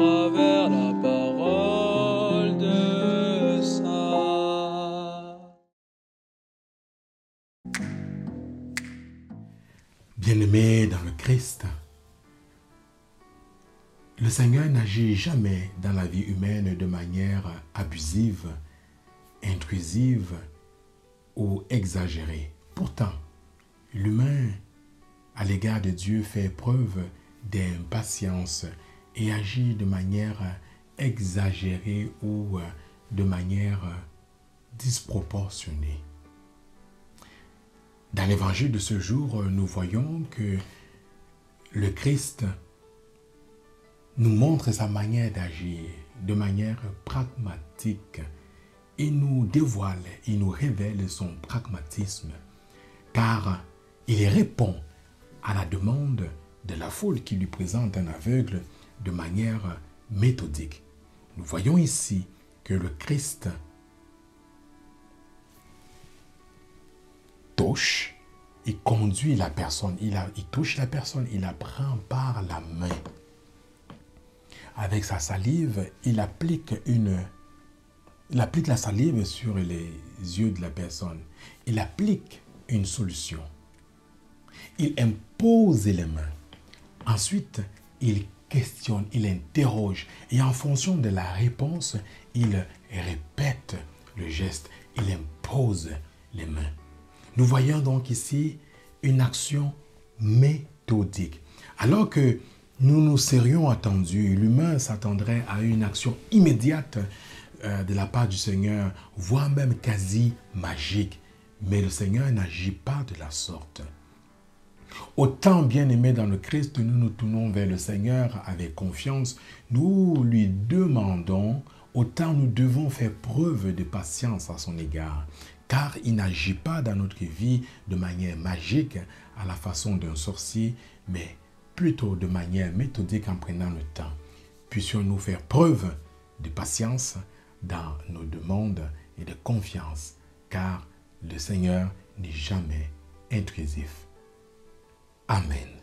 travers la parole de ça. Bien-aimés dans le Christ, le Seigneur n'agit jamais dans la vie humaine de manière abusive, intrusive ou exagérée. Pourtant, l'humain, à l'égard de Dieu, fait preuve d'impatience et agit de manière exagérée ou de manière disproportionnée. Dans l'évangile de ce jour, nous voyons que le Christ nous montre sa manière d'agir de manière pragmatique. Il nous dévoile, il nous révèle son pragmatisme, car il répond à la demande de la foule qui lui présente un aveugle de manière méthodique. Nous voyons ici que le Christ touche, il conduit la personne, il touche la personne, il la prend par la main. Avec sa salive, il applique la salive sur les yeux de la personne. Il applique une solution. Il impose les mains. Ensuite, il questionne, il interroge. Et en fonction de la réponse, il répète le geste. Il impose les mains. Nous voyons donc ici une action méthodique. Alors que nous nous serions attendus, l'humain s'attendrait à une action immédiate de la part du Seigneur, voire même quasi magique. Mais le Seigneur n'agit pas de la sorte. Autant bien-aimés dans le Christ, nous nous tournons vers le Seigneur avec confiance. Nous lui demandons, autant nous devons faire preuve de patience à son égard. Car il n'agit pas dans notre vie de manière magique, à la façon d'un sorcier, mais plutôt de manière méthodique en prenant le temps. Puissions-nous faire preuve de patience dans nos demandes et de confiance, car le Seigneur n'est jamais intrusif. Amen.